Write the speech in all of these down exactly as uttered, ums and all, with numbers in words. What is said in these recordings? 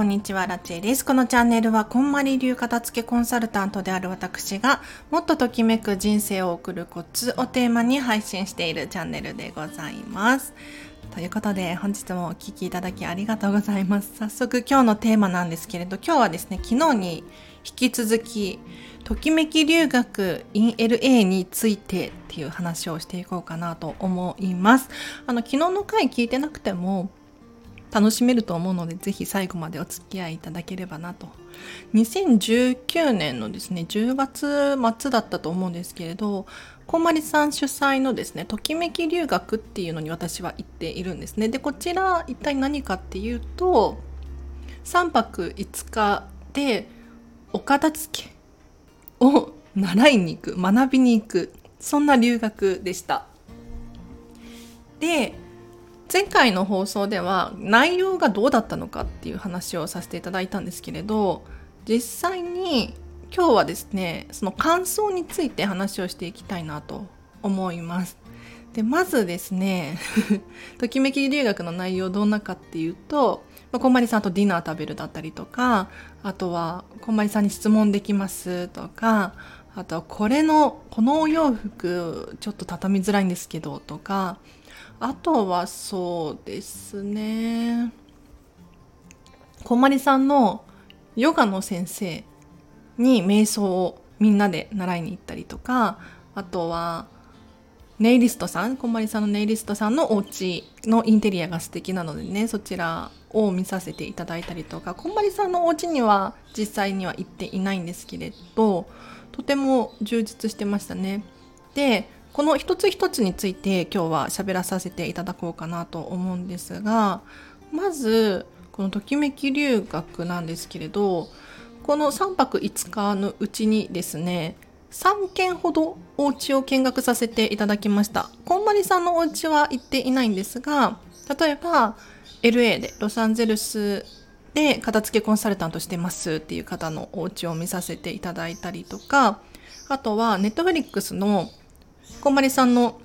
こんにちは、ラチェです。このチャンネルはこんまり流片付けコンサルタントである私がもっとときめく人生を送るコツをテーマに配信しているチャンネルでございます。ということで本日もお聞きいただきありがとうございます。早速今日のテーマなんですけれど、今日はですね、昨日に引き続きときめき留学 in エルエー についてっていう話をしていこうかなと思います。あの昨日の回聞いてなくても楽しめると思うので、ぜひ最後までお付き合いいただければなと。にせんじゅうきゅうねんのですね、じゅうがつ末だったと思うんですけれど、こんまりさん主催のですね、ときめき留学っていうのに私は行っているんですね。で、こちら一体何かっていうと、さんぱくいつかでお片付けを習いに行く、学びに行く、そんな留学でした。で、前回の放送では内容がどうだったのかっていう話をさせていただいたんですけれど、実際に今日はですね、その感想について話をしていきたいなと思います。で、まずですねときめき留学の内容どんなかっていうと、まあ、こんまりさんとディナー食べるだったりとか、あとはこんまりさんに質問できますとか、あとはこれのこのお洋服ちょっと畳みづらいんですけどとか、あとはそうですね、こんまりさんのヨガの先生に瞑想をみんなで習いに行ったりとか、あとはネイリストさん、こんまりさんのネイリストさんのお家のインテリアが素敵なのでね、そちらを見させていただいたりとか、こんまりさんのお家には実際には行っていないんですけれど、とても充実してましたね。で、この一つ一つについて今日は喋らさせていただこうかなと思うんですが、まずこのときめき留学なんですけれど、このさんぱくいつかのうちにですね、さんけんほどお家を見学させていただきました。こんまりさんのお家は行っていないんですが、例えば エルエー でロサンゼルスで片付けコンサルタントしてますっていう方のお家を見させていただいたりとか、あとはネットフリックスのこんまりさんの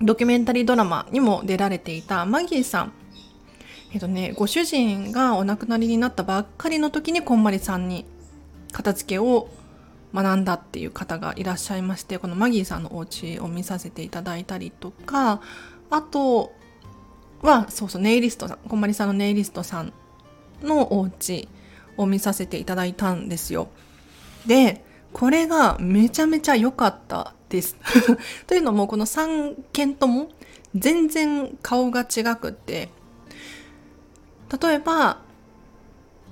ドキュメンタリードラマにも出られていたマギーさん、えっとね、ご主人がお亡くなりになったばっかりの時にこんまりさんに片付けを学んだっていう方がいらっしゃいまして、このマギーさんのお家を見させていただいたりとか、あとはそうそうネイリストさん、こんまりさんのネイリストさんのお家を見させていただいたんですよ。で、これがめちゃめちゃ良かったですというのも、このさんけんとも全然顔が違くて、例えば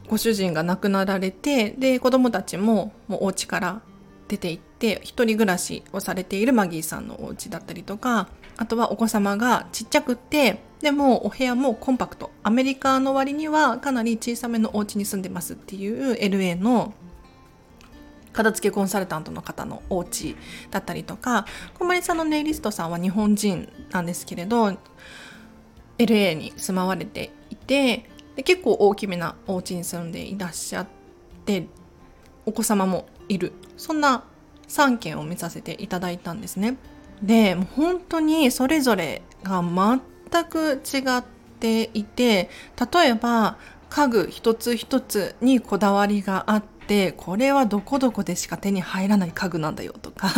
ご主人が亡くなられて、で子供たちももうお家から出て行って一人暮らしをされているマギーさんのお家だったりとか、あとはお子様がちっちゃくて、でもお部屋もコンパクト、アメリカの割にはかなり小さめのお家に住んでますっていう エルエー の片付けコンサルタントの方のお家だったりとか、こんまりさんのネイリストさんは日本人なんですけれど エルエー に住まわれていて、で結構大きめなお家に住んでいらっしゃって、お子様もいる、そんなさんけんを見させていただいたんですね。で、もう本当にそれぞれが全く違っていて、例えば家具一つ一つにこだわりがあって、でこれはどこどこでしか手に入らない家具なんだよとか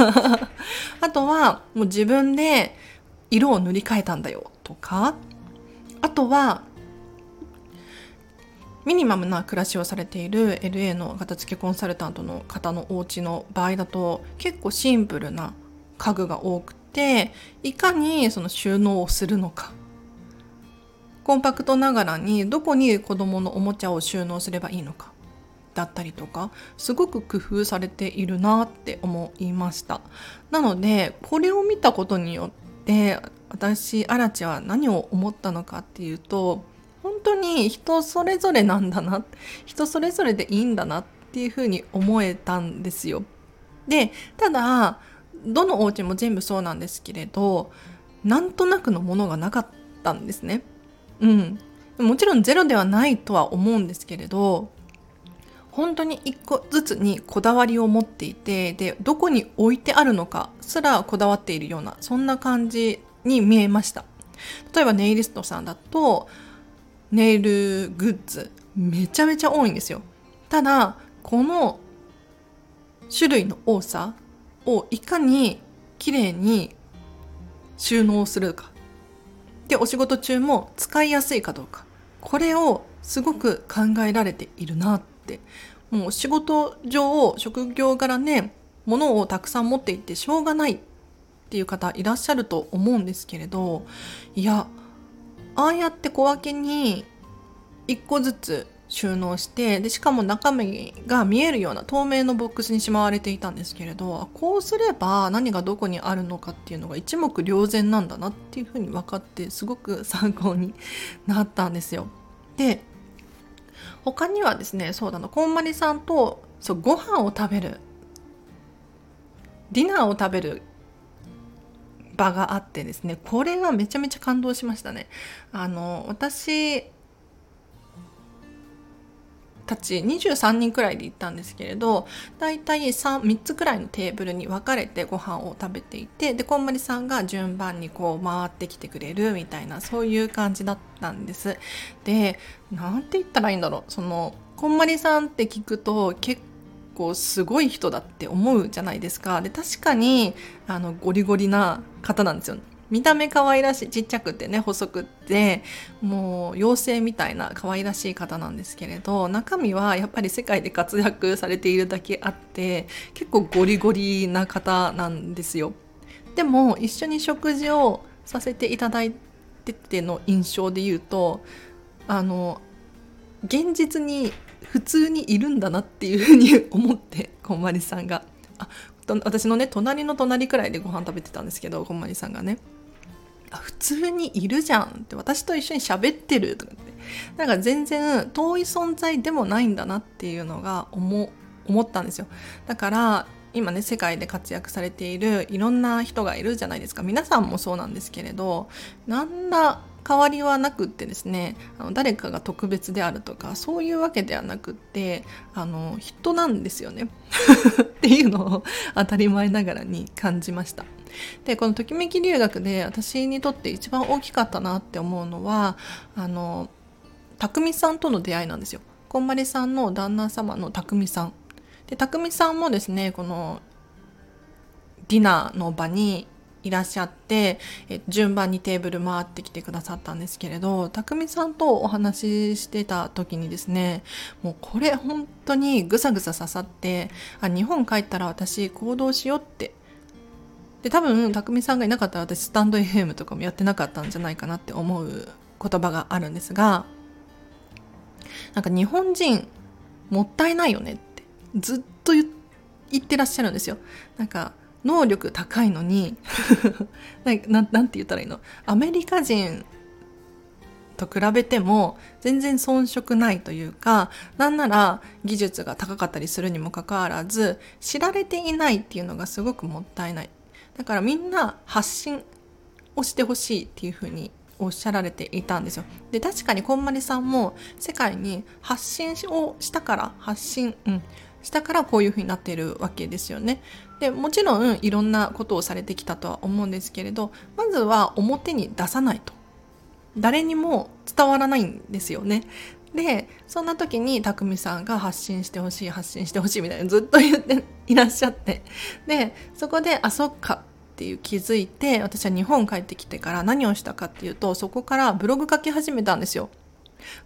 あとはもう自分で色を塗り替えたんだよとか、あとはミニマムな暮らしをされている エルエー の片付けコンサルタントの方のお家の場合だと、結構シンプルな家具が多くて、いかにその収納をするのか、コンパクトながらにどこに子どものおもちゃを収納すればいいのかだったりとか、すごく工夫されているなって思いました。なのでこれを見たことによって私アラチは何を思ったのかっていうと、本当に人それぞれなんだな、人それぞれでいいんだなっていうふうに思えたんですよ。で、ただどのお家も全部そうなんですけれど、なんとなくのものがなかったんですね。うん、もちろんゼロではないとは思うんですけれど、本当に一個ずつにこだわりを持っていて、でどこに置いてあるのかすらこだわっているような、そんな感じに見えました。例えばネイリストさんだとネイルグッズ、めちゃめちゃ多いんですよ。ただこの種類の多さをいかに綺麗に収納するかで、お仕事中も使いやすいかどうか、これをすごく考えられているなって。もう仕事上職業柄ね、物をたくさん持っていってしょうがないっていう方いらっしゃると思うんですけれど、いやああやって小分けにいっこずつ収納して、でしかも中身が見えるような透明のボックスにしまわれていたんですけれど、こうすれば何がどこにあるのかっていうのが一目瞭然なんだなっていうふうに分かって、すごく参考になったんですよ。で他にはですね、そうだな、こんまりさんとそうご飯を食べるディナーを食べる場があってですね、これはめちゃめちゃ感動しましたね。あの私たちにじゅうさんにんくらいで行ったんですけれど、だいたい 3, 3つくらいのテーブルに分かれてご飯を食べていて、でこんまりさんが順番にこう回ってきてくれるみたいな、そういう感じだったんです。でなんて言ったらいいんだろう、そのこんまりさんって聞くと結構すごい人だって思うじゃないですか。で確かにあのゴリゴリな方なんですよ。見た目可愛らしい、ちっちゃくてね細くってもう妖精みたいな可愛らしい方なんですけれど、中身はやっぱり世界で活躍されているだけあって、結構ゴリゴリな方なんですよ。でも一緒に食事をさせていただいてての印象で言うと、あの現実に普通にいるんだなっていうふうに思って、こんまりさんがあ私のね隣の隣くらいでご飯食べてたんですけど、こんまりさんがね、普通にいるじゃんって、私と一緒に喋ってるとかって、なんか全然遠い存在でもないんだなっていうのが 思, 思ったんですよ。だから今ね世界で活躍されているいろんな人がいるじゃないですか。皆さんもそうなんですけれど、何ら変わりはなくってですね、あの誰かが特別であるとかそういうわけではなくって、あの人なんですよねっていうのを当たり前ながらに感じました。でこのときめき留学で私にとって一番大きかったなって思うのは、あのたくみさんとの出会いなんですよ。こんまりさんの旦那様のたくみさんで、たくみさんもですねこのディナーの場にいらっしゃって、え順番にテーブル回ってきてくださったんですけれど、たくみさんとお話ししてた時にですね、もうこれ本当にぐさぐさ刺さって、あ日本帰ったら私行動しようって、で多分たくみさんがいなかったら私スタンド エフエム とかもやってなかったんじゃないかなって思う言葉があるんですが、なんか日本人もったいないよねってずっと 言, 言ってらっしゃるんですよ。なんか能力高いのにな, な, なんて言ったらいいの、アメリカ人と比べても全然遜色ないというか、なんなら技術が高かったりするにもかかわらず知られていないっていうのがすごくもったいない。だからみんな発信をしてほしいっていうふうにおっしゃられていたんですよ。で確かにこんまりさんも世界に発信をしたから発信、うん、したからこういうふうになっているわけですよね。でもちろんいろんなことをされてきたとは思うんですけれど、まずは表に出さないと誰にも伝わらないんですよね。でそんな時にたくみさんが発信してほしい発信してほしいみたいなずっと言っていらっしゃって、でそこであそっかっていう気づいて、私は日本帰ってきてから何をしたかっていうと、そこからブログ書き始めたんですよ。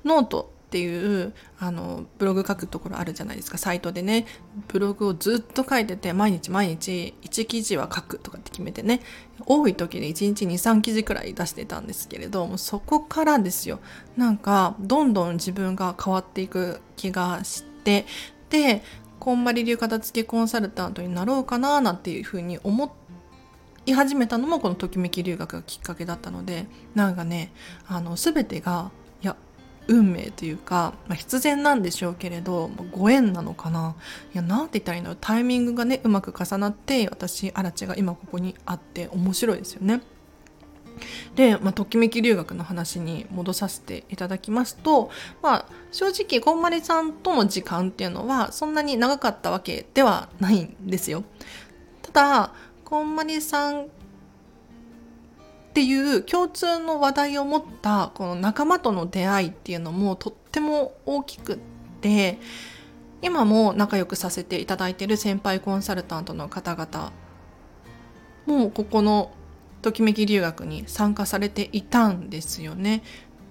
ノートっていうあのブログ書くところあるじゃないですか、サイトでね。ブログをずっと書いてて、毎日毎日いち記事は書くとかって決めてね、多い時でいちにち に,さん 記事くらい出してたんですけれども、そこからですよ、なんかどんどん自分が変わっていく気がして、でこんまり流片付けコンサルタントになろうかななんていうふうに思って言い始めたのもこのときめき留学がきっかけだったので、なんかねあの全てがいや運命というか、まあ、必然なんでしょうけれど、まあ、ご縁なのかな、いやなんて言ったらいいんだろう、タイミングがねうまく重なって私アラチが今ここにあって面白いですよね。で、まあ、ときめき留学の話に戻させていただきますと、まあ、正直こんまりさんとの時間っていうのはそんなに長かったわけではないんですよ。ただこんまりさんっていう共通の話題を持ったこの仲間との出会いっていうのもとっっても大きくって、今も仲良くさせていただいている先輩コンサルタントの方々もうここのときめき留学に参加されていたんですよね。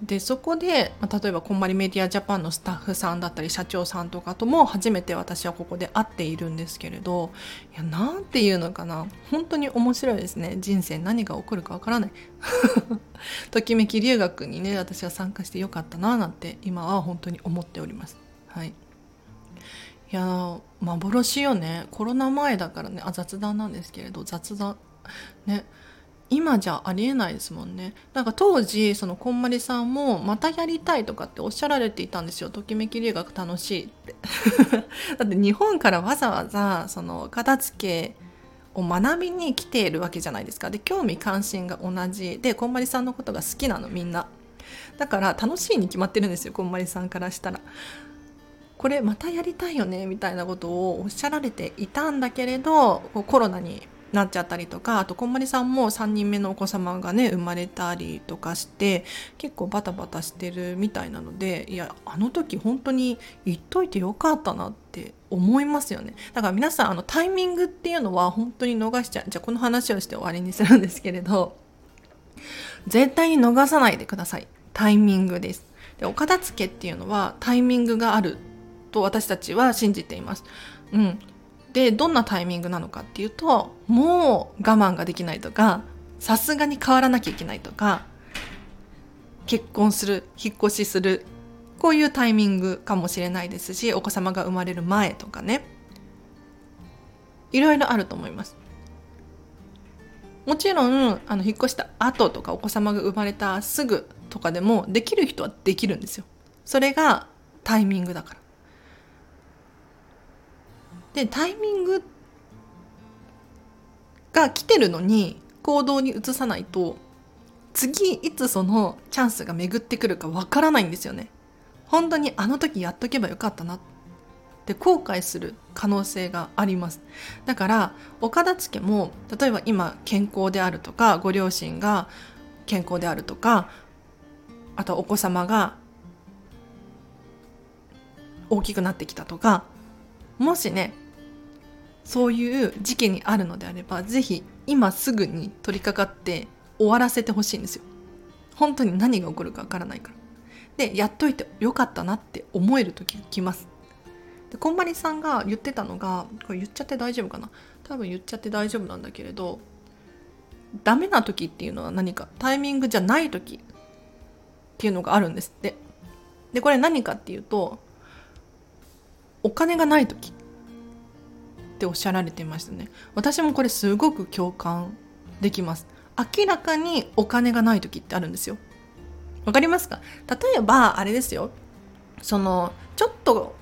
でそこで、まあ、例えばこんまりメディアジャパンのスタッフさんだったり社長さんとかとも初めて私はここで会っているんですけれど、いやなんていうのかな、本当に面白いですね。人生何が起こるかわからないときめき留学にね、私は参加してよかったななんて今は本当に思っております。はい、いや幻よね。コロナ前だからね、あ雑談なんですけれど雑談ね、今じゃありえないですもんね。なんか当時そのこんまりさんもまたやりたいとかっておっしゃられていたんですよ。ときめき留学楽しいってだって日本からわざわざその片付けを学びに来ているわけじゃないですか。で興味関心が同じでこんまりさんのことが好きなのみんなだから楽しいに決まってるんですよ、こんまりさんからしたら。これまたやりたいよねみたいなことをおっしゃられていたんだけれど、コロナになっちゃったりとか、あとこんまりさんもさんにんめのお子様がね生まれたりとかして結構バタバタしてるみたいなので、いやあの時本当に言っといてよかったなって思いますよね。だから皆さんあのタイミングっていうのは本当に逃しちゃう。じゃあこの話をして終わりにするんですけれど、絶対に逃さないでください。タイミングです。でお片付けっていうのはタイミングがあると私たちは信じています。うんでどんなタイミングなのかっていうと、もう我慢ができないとか、さすがに変わらなきゃいけないとか、結婚する、引っ越しする、こういうタイミングかもしれないですし、お子様が生まれる前とかね、いろいろあると思います。もちろんあの引っ越した後とかお子様が生まれたすぐとかでもできる人はできるんですよ。それがタイミングだから。でタイミングが来てるのに行動に移さないと、次いつそのチャンスが巡ってくるかわからないんですよね。本当にあの時やっとけばよかったなって後悔する可能性があります。だからお片付けも、例えば今健康であるとか、ご両親が健康であるとか、あとお子様が大きくなってきたとか、もしねそういう時期にあるのであれば、ぜひ今すぐに取り掛かって終わらせてほしいんですよ。本当に何が起こるかわからないから。でやっといてよかったなって思える時が来ます。でこんまりさんが言ってたのが、これ言っちゃって大丈夫かな、多分言っちゃって大丈夫なんだけれど、ダメな時っていうのは何かタイミングじゃない時っていうのがあるんですって。でこれ何かっていうと、お金がない時っておっしゃられていましたね。私もこれすごく共感できます。明らかにお金がない時ってあるんですよ。わかりますか？例えばあれですよ、そのちょっと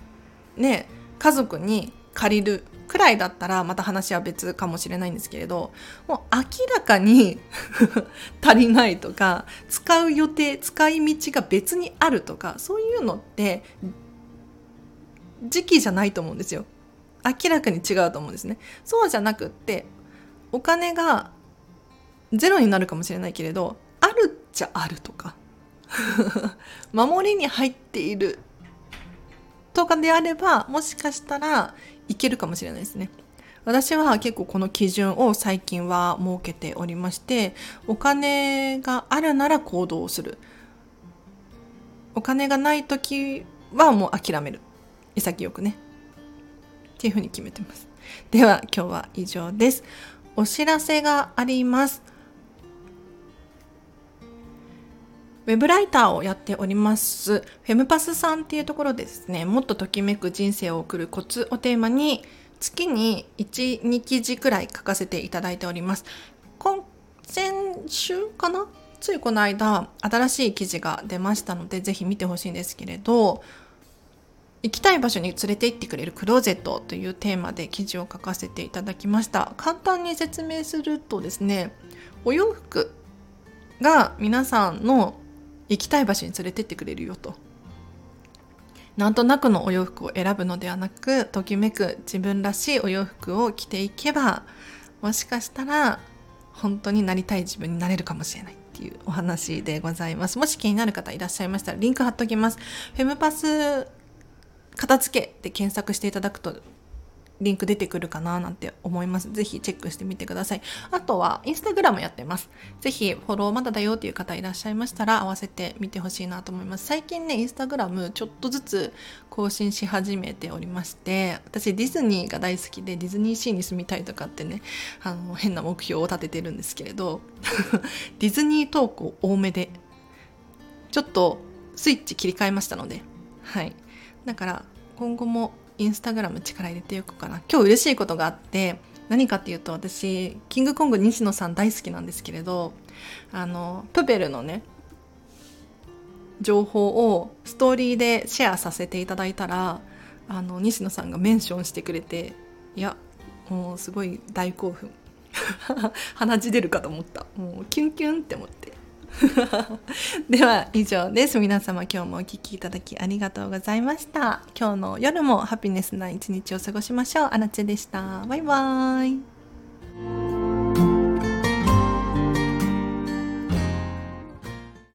ね家族に借りるくらいだったらまた話は別かもしれないんですけれど、もう明らかに足りないとか、使う予定使い道が別にあるとか、そういうのって時期じゃないと思うんですよ。明らかに違うと思うんですね。そうじゃなくってお金がゼロになるかもしれないけれど、あるっちゃあるとか守りに入っているとかであれば、もしかしたらいけるかもしれないですね。私は結構この基準を最近は設けておりまして、お金があるなら行動をする、お金がない時はもう諦める、潔くねっていう風に決めてます。では今日は以上です。お知らせがあります。ウェブライターをやっておりますフェムパスさんっていうところでですね、もっとときめく人生を送るコツをテーマに月にいち、にきじくらい書かせていただいております。今先週かな、ついこの間新しい記事が出ましたのでぜひ見てほしいんですけれど、行きたい場所に連れて行ってくれるクローゼットというテーマで記事を書かせていただきました。簡単に説明するとですね、お洋服が皆さんの行きたい場所に連れて行ってくれるよと。なんとなくのお洋服を選ぶのではなく、ときめく自分らしいお洋服を着ていけば、もしかしたら本当になりたい自分になれるかもしれないってっていうお話でございます。もし気になる方いらっしゃいましたらリンク貼っときます。フェムパス片付けで検索していただくとリンク出てくるかななんて思います。ぜひチェックしてみてください。あとはインスタグラムやってます。ぜひフォローまだだよという方いらっしゃいましたら合わせてみてほしいなと思います。最近ねインスタグラムちょっとずつ更新し始めておりまして、私ディズニーが大好きでディズニーシーに住みたいとかってねあの変な目標を立ててるんですけれどディズニー投稿多めでちょっとスイッチ切り替えましたので、はい、だから今後もインスタグラム力入れていこうかな。今日嬉しいことがあって、何かっていうと私キングコング西野さん大好きなんですけれど、あのプペルのね情報をストーリーでシェアさせていただいたらあの西野さんがメンションしてくれて、いやもうすごい大興奮鼻血出るかと思った。もうキュンキュンって思ってでは以上です。皆様今日もお聞きいただきありがとうございました。今日の夜もハピネスな一日を過ごしましょう。あなちでした。バイバイ。